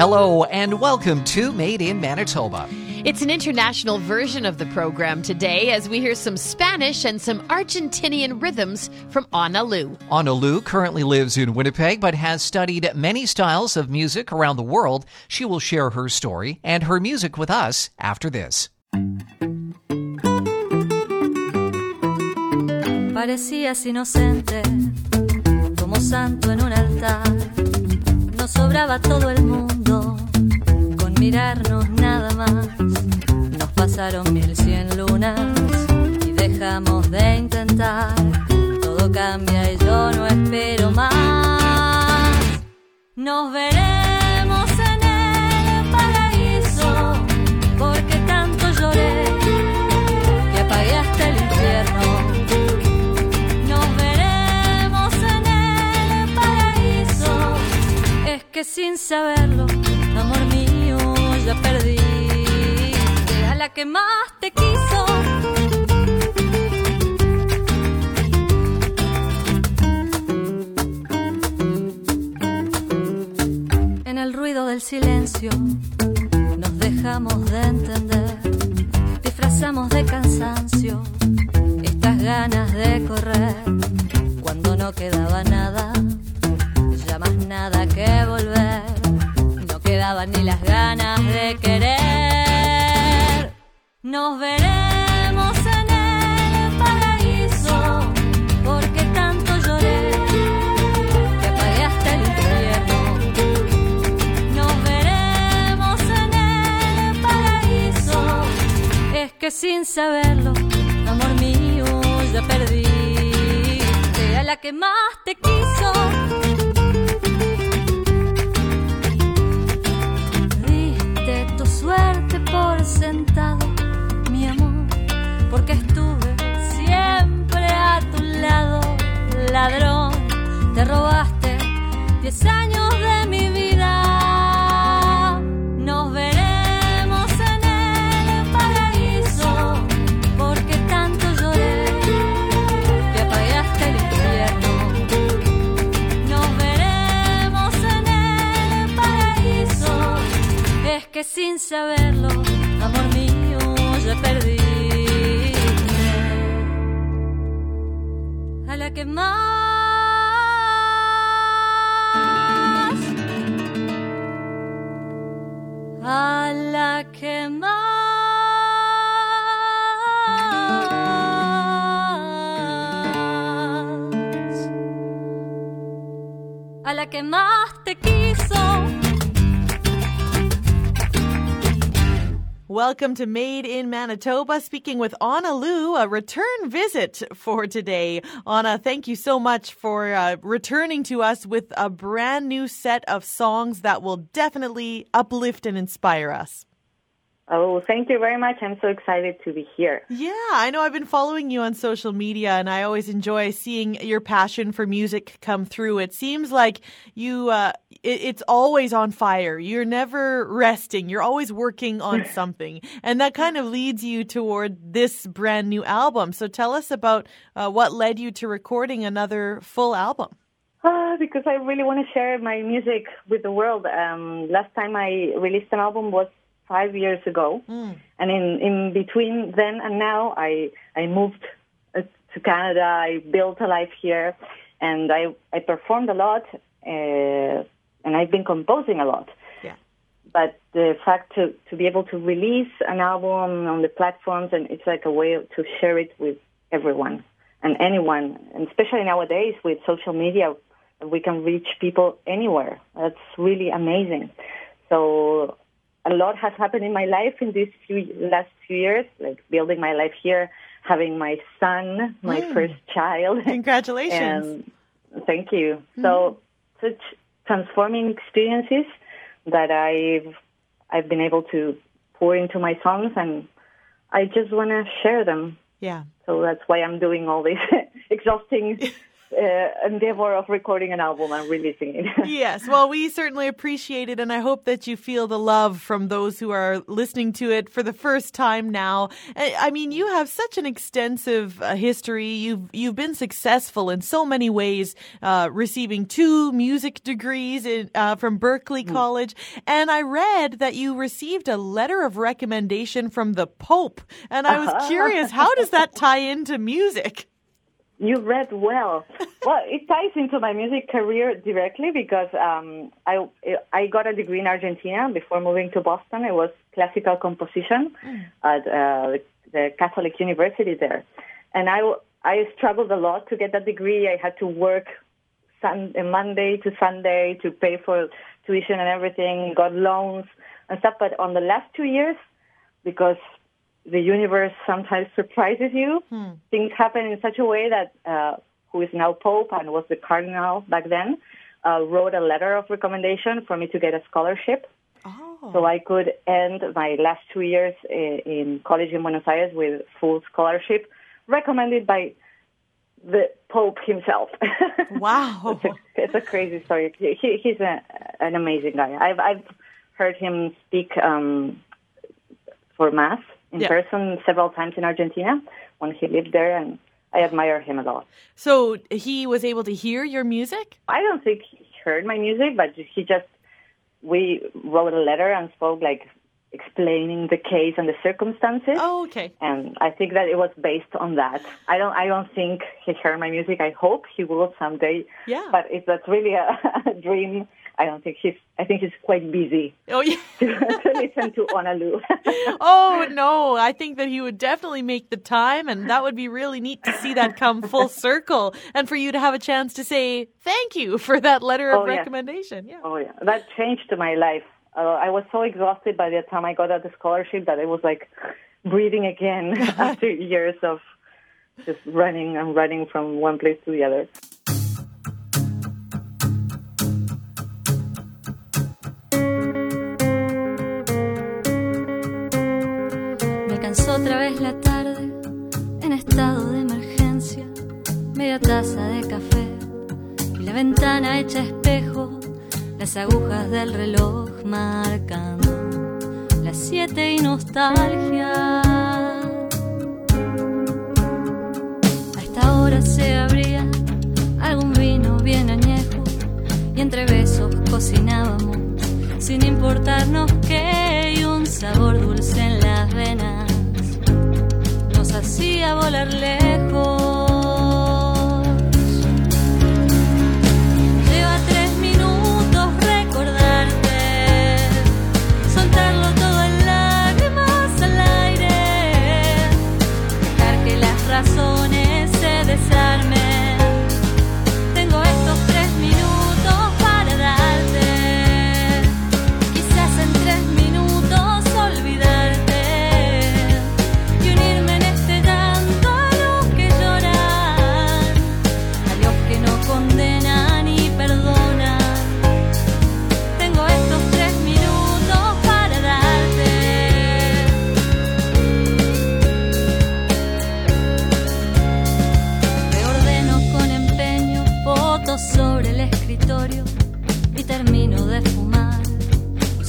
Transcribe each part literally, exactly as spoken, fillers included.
Hello and welcome to Made in Manitoba. It's an international version of the program today as we hear some Spanish and some Argentinian rhythms from Ana Lu. Ana Lu currently lives in Winnipeg but has studied many styles of music around the world. She will share her story and her music with us after this. Parecías inocente, como santo en un altar. Nos sobraba todo el mundo, con mirarnos nada más. Nos pasaron mil cien lunas y dejamos de intentar. Todo cambia y yo no espero más. Nos veremos en el paraíso, porque tanto lloré que apagué hasta el infierno. Nos veremos en el paraíso, es que sin saberlo, amor mío, ya perdí a la que más te quiso. En el ruido del silencio nos dejamos de entender, disfrazamos de cansancio estas ganas de correr. Cuando no quedaba nada, ya más nada que volver, daban ni las ganas de querer. Nos veremos en el paraíso, porque tanto lloré que apagué hasta el infierno. Nos veremos en el paraíso, es que sin saberlo, amor mío, ya perdiste a la que más te quiso. Suerte por sentado, mi amor, porque estuve siempre a tu lado. Ladrón, te robaste diez años de mi vida. Nos veremos en el paraíso, porque tanto lloré que apagué hasta el infierno. Nos veremos en el paraíso, es que sin saberlo, amor mío, ya perdí a la que más, a la que más, a la que más te quiso. Welcome to Made in Manitoba, speaking with Ana Lu, a return visit for today. Ana, thank you so much for uh, returning to us with a brand new set of songs that will definitely uplift and inspire us. Oh, thank you very much. I'm so excited to be here. Yeah, I know I've been following you on social media, and I always enjoy seeing your passion for music come through. It seems like you uh, it, it's always on fire. You're never resting. You're always working on something. And that kind of leads you toward this brand new album. So tell us about uh, what led you to recording another full album. Uh, because I really want to share my music with the world. Um, last time I released an album was five years ago, mm. and in, in between then and now, I I moved to Canada, I built a life here, and I, I performed a lot, uh, and I've been composing a lot. Yeah. But the fact to, to be able to release an album on the platforms, and it's like a way to share it with everyone and anyone, and especially nowadays with social media, we can reach people anywhere. That's really amazing. So a lot has happened in my life in these few last few years, like building my life here, having my son, my mm. first child. Congratulations. And thank you. Mm. So such transforming experiences that I've I've been able to pour into my songs, and I just want to share them. Yeah. So that's why I'm doing all this exhausting uh, endeavor of recording an album and releasing it. Yes, well, we certainly appreciate it, and I hope that you feel the love from those who are listening to it for the first time now. I mean, you have such an extensive uh, history. You've, you've been successful in so many ways, uh, receiving two music degrees in, uh, from Berkeley mm. College, and I read that you received a letter of recommendation from the Pope, and I was uh-huh. curious, how does that tie into music? You read well. Well, it ties into my music career directly because um, I I got a degree in Argentina before moving to Boston. It was classical composition at uh, the Catholic University there, and I I struggled a lot to get that degree. I had to work Sunday, Monday to Sunday to pay for tuition and everything. Got loans and stuff. But on the last two years, because the universe sometimes surprises you. Hmm. Things happen in such a way that uh, who is now Pope and was the Cardinal back then, uh, wrote a letter of recommendation for me to get a scholarship. Oh. So I could end my last two years in, in college in Buenos Aires with full scholarship, recommended by the Pope himself. Wow. It's, a, it's a crazy story. He, he's a, an amazing guy. I've, I've heard him speak um, for Mass. In yeah. person several times in Argentina when he lived there, and I admire him a lot. So he was able to hear your music? I don't think he heard my music, but he just, we wrote a letter and spoke, like, explaining the case and the circumstances. Oh, okay. And I think that it was based on that. I don't I don't think he heard my music. I hope he will someday. Yeah. But if that's really a, a dream, I don't think he's, I think he's quite busy. Oh, yeah. to, to listen to Ana Lu. Oh, no. I think that he would definitely make the time, and that would be really neat to see that come full circle and for you to have a chance to say thank you for that letter of oh, yeah. recommendation. Yeah. Oh, yeah. That changed my life. Uh, I was so exhausted by the time I got out the scholarship that I was like breathing again after years of just running and running from one place to the other. Me cansó otra vez la tarde en estado de emergencia, media taza de café y la ventana hecha espejo. Las agujas del reloj marcan las siete y nostalgia. A esta hora se abría algún vino bien añejo y entre besos cocinábamos sin importarnos que y un sabor dulce en las venas nos hacía volar lejos.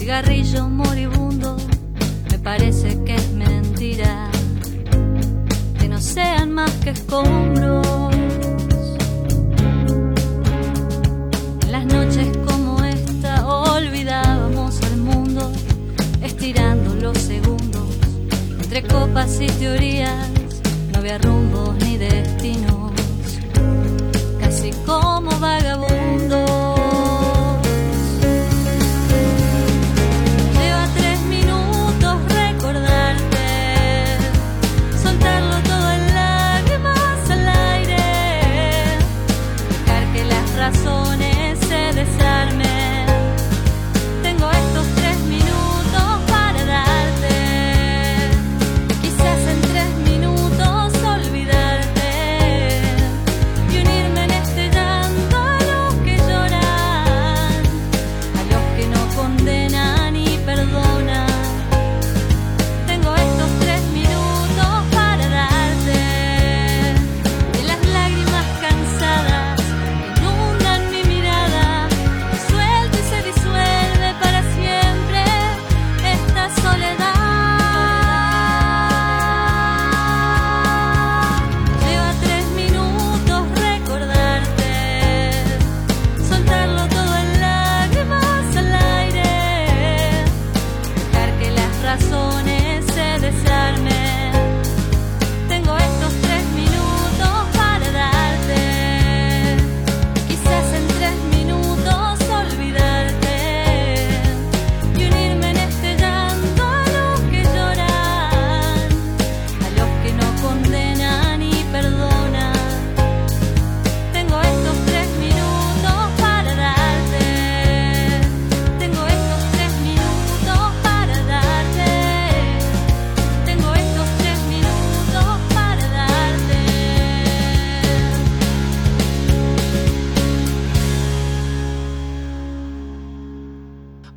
Cigarrillo moribundo, me parece que es mentira que no sean más que escombros. En las noches como esta olvidábamos al mundo, estirando los segundos entre copas y teorías. No había rumbos ni destinos, casi como vagabundos. Olvidarte y unirme en este llanto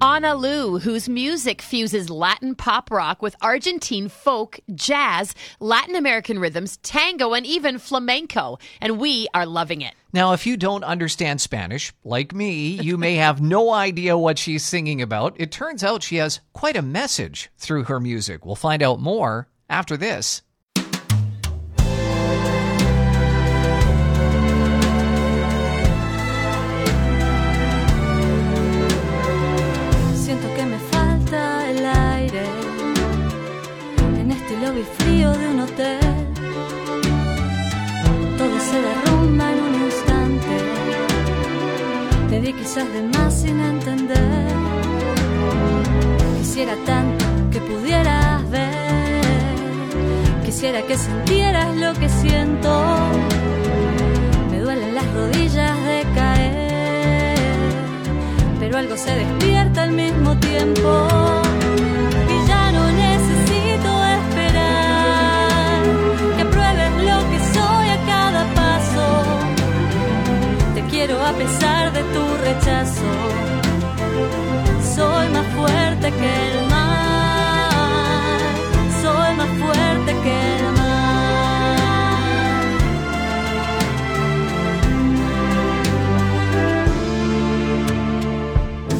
Ana Lu, whose music fuses Latin pop rock with Argentine folk, jazz, Latin American rhythms, tango, and even flamenco. And we are loving it. Now, if you don't understand Spanish, like me, you may have no idea what she's singing about. It turns out she has quite a message through her music. We'll find out more after this. Quizás de más sin entender. Quisiera tanto que pudieras ver. Quisiera que sintieras lo que siento. Me duelen las rodillas de caer, pero algo se despierta al mismo tiempo. Y ya no necesito esperar que pruebes lo que soy a cada paso. Te quiero a pesar de tu rechazo, soy más fuerte que el mar, soy más fuerte que el mar.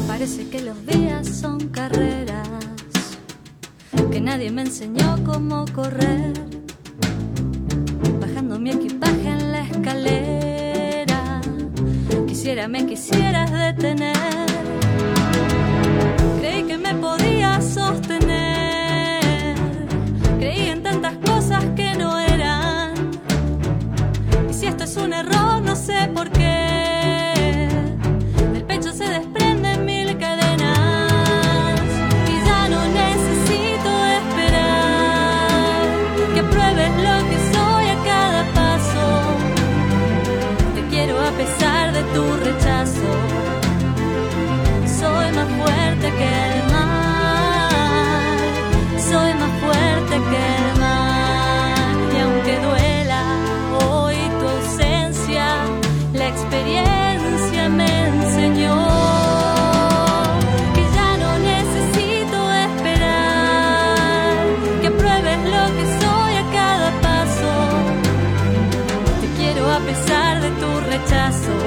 Parece que los días son carreras, que nadie me enseñó cómo correr, bajando mi equipaje en la escalera. Quisiera, me quisieras detener. Creí que me podías sostener. Creí en tantas cosas que no eran. Y si esto es un error, no sé por qué. Del pecho se desprenden mil cadenas. Y ya no necesito esperar que pruebes lo que soy a cada paso. Te quiero a pesar tu rechazo, soy más fuerte que el mar, soy más fuerte que el mar, y aunque duela hoy tu ausencia, la experiencia me enseñó que ya no necesito esperar que pruebes lo que soy a cada paso, te quiero a pesar de tu rechazo.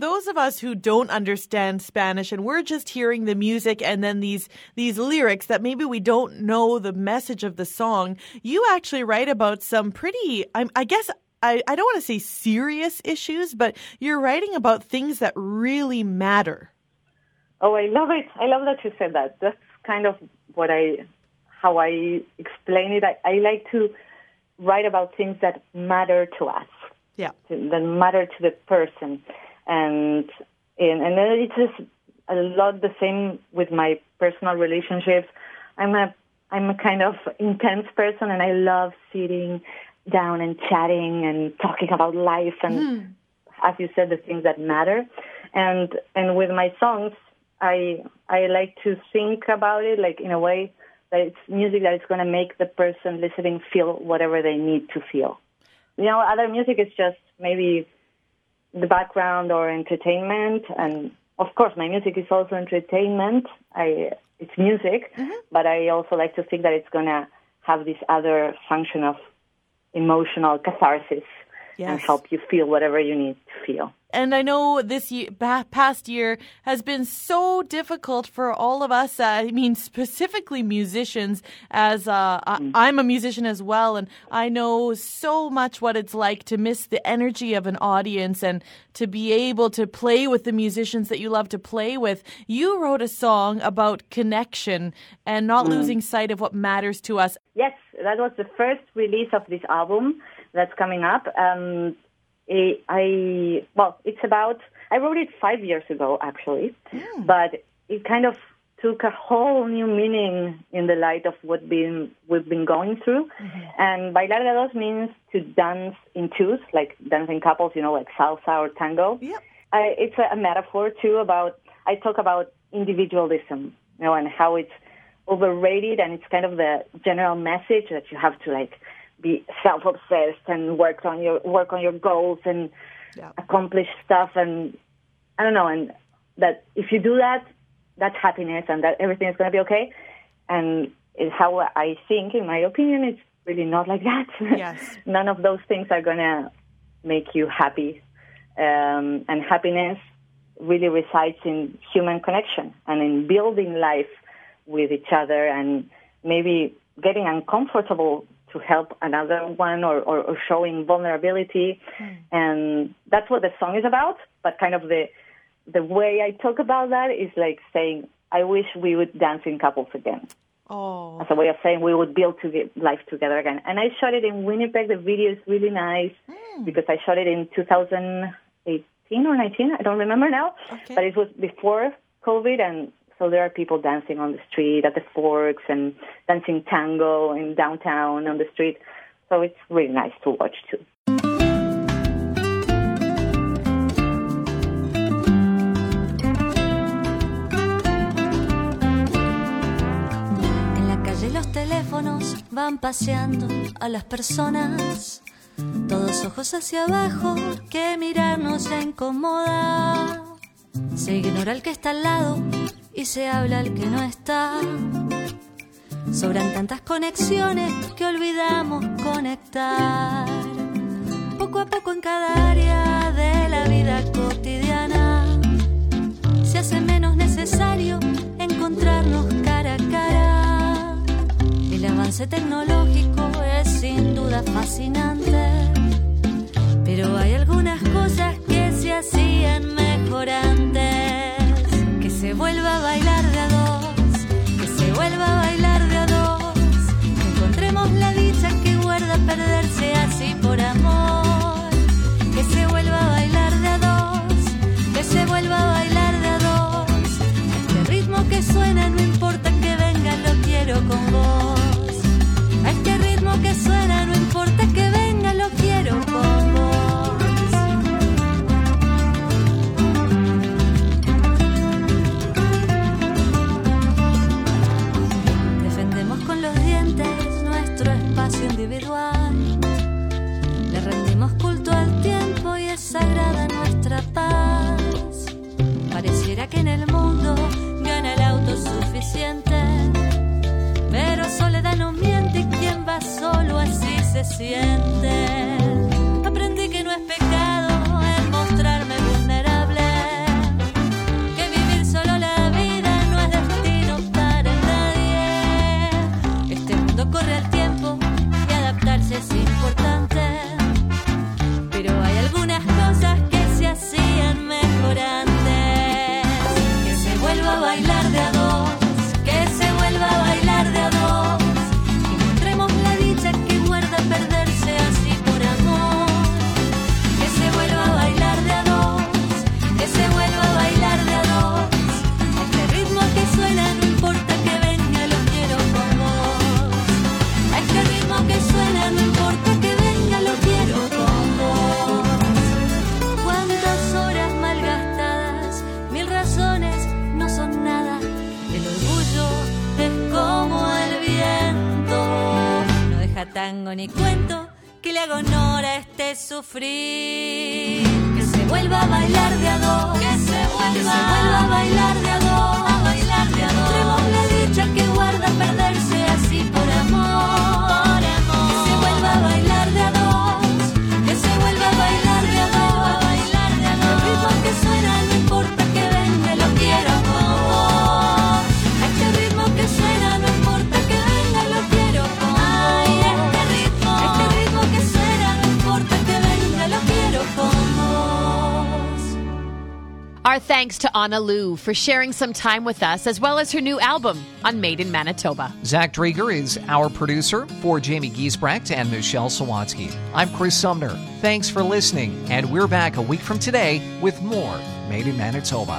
Those of us who don't understand Spanish and we're just hearing the music and then these these lyrics that maybe we don't know the message of the song, you actually write about some pretty, I, I guess, I, I don't want to say serious issues, but you're writing about things that really matter. Oh, I love it. I love that you said that. That's kind of what I, how I explain it. I, I like to write about things that matter to us. Yeah. That matter to the person. And and, and it's just a lot the same with my personal relationships. I'm a I'm a kind of intense person, and I love sitting down and chatting and talking about life and, mm. as you said, the things that matter. And and with my songs, I I like to think about it, like in a way that it's music that is going to make the person listening feel whatever they need to feel. You know, other music is just maybe the background or entertainment, and of course my music is also entertainment. I it's music, mm-hmm. but I also like to think that it's going to have this other function of emotional catharsis, yes. and help you feel whatever you need to feel. And I know this year, past year has been so difficult for all of us. Uh, I mean, specifically musicians, as uh, I, I'm a musician as well. And I know so much what it's like to miss the energy of an audience and to be able to play with the musicians that you love to play with. You wrote a song about connection and not mm. losing sight of what matters to us. Yes, that was the first release of this album that's coming up. Um it, I, well, it's about, I wrote it five years ago, actually, mm. but it kind of took a whole new meaning in the light of what been, we've been going through. Mm-hmm. And Bailar de dos means to dance in twos, like dance in couples, you know, like salsa or tango. Yep. I, it's a, a metaphor, too, about, I talk about individualism, you know, and how it's overrated, and it's kind of the general message that you have to, like, be self-obsessed and work on your work on your goals and yep. accomplish stuff. And I don't know, and that if you do that, that's happiness, and that everything is going to be okay. And how I think, in my opinion, it's really not like that. Yes. None of those things are going to make you happy. Um, and happiness really resides in human connection and in building life with each other, and maybe getting uncomfortable to help another one, or, or, or showing vulnerability. Mm. And that's what the song is about, but kind of the The way I talk about that is like saying, I wish we would dance in couples again. Oh. As a way of saying we would build to life together again. And I shot it in Winnipeg. The video is really nice mm. because I shot it in two thousand eighteen or nineteen. I don't remember now. Okay. But it was before COVID. And so there are people dancing on the street at the Forks and dancing tango in downtown on the street. So it's really nice to watch, too. Van paseando a las personas, todos ojos hacia abajo, que mirarnos ya incomoda. Se ignora el que está al lado y se habla el que no está. Sobran tantas conexiones que olvidamos conectar. Poco a poco en cada área de la vida cotidiana se hace menos necesario encontrarnos cara a cara. El avance tecnológico es sin duda fascinante, pero hay algunas cosas que se hacían mejor antes. Que se vuelva a bailar de a dos, que se vuelva a bailar de a dos, que encontremos la dicha que guarda perderse así por amor. Que se vuelva a bailar de a dos, que se vuelva a bailar de a dos, este ritmo que suena no importa que venga, lo quiero con vos. Que suena, no importa que venga, lo quiero con vos. Defendemos con los dientes nuestro espacio individual. Le rendimos culto al tiempo y es sagrada nuestra paz. Pareciera que en el mundo gana el autosuficiente, pero soledad no miente y quien va solo así se siente. Aprendí que no es pecado el mostrarme vulnerable, que vivir solo la vida no es destino para nadie. Este mundo corre al tiempo y adaptarse es importante, pero hay algunas cosas que se hacían mejor antes. Que se vuelva a bailar de a dos, que se vuelva a bailar de a dos. Tango ni cuento que le hago honor a este sufrir. Que se vuelva a bailar de a dos, que se vuelva, que se vuelva a bailar de a dos, a bailar de a dos. Tenemos la dicha que guarda perderse así por amor, amor. Que se vuelva a bailar de a dos, que se vuelva a bailar de a dos, a bailar de a dos. El ritmo que suena no importa que venga, lo quiero con vos. Este ritmo que suena no importa que venga, lo quiero con vos. Our thanks to Ana Lu for sharing some time with us, as well as her new album on Made in Manitoba. Zach Drieger is our producer for Jamie Giesbrecht and Michelle Sawatsky. I'm Chris Sumner. Thanks for listening, and we're back a week from today with more Made in Manitoba.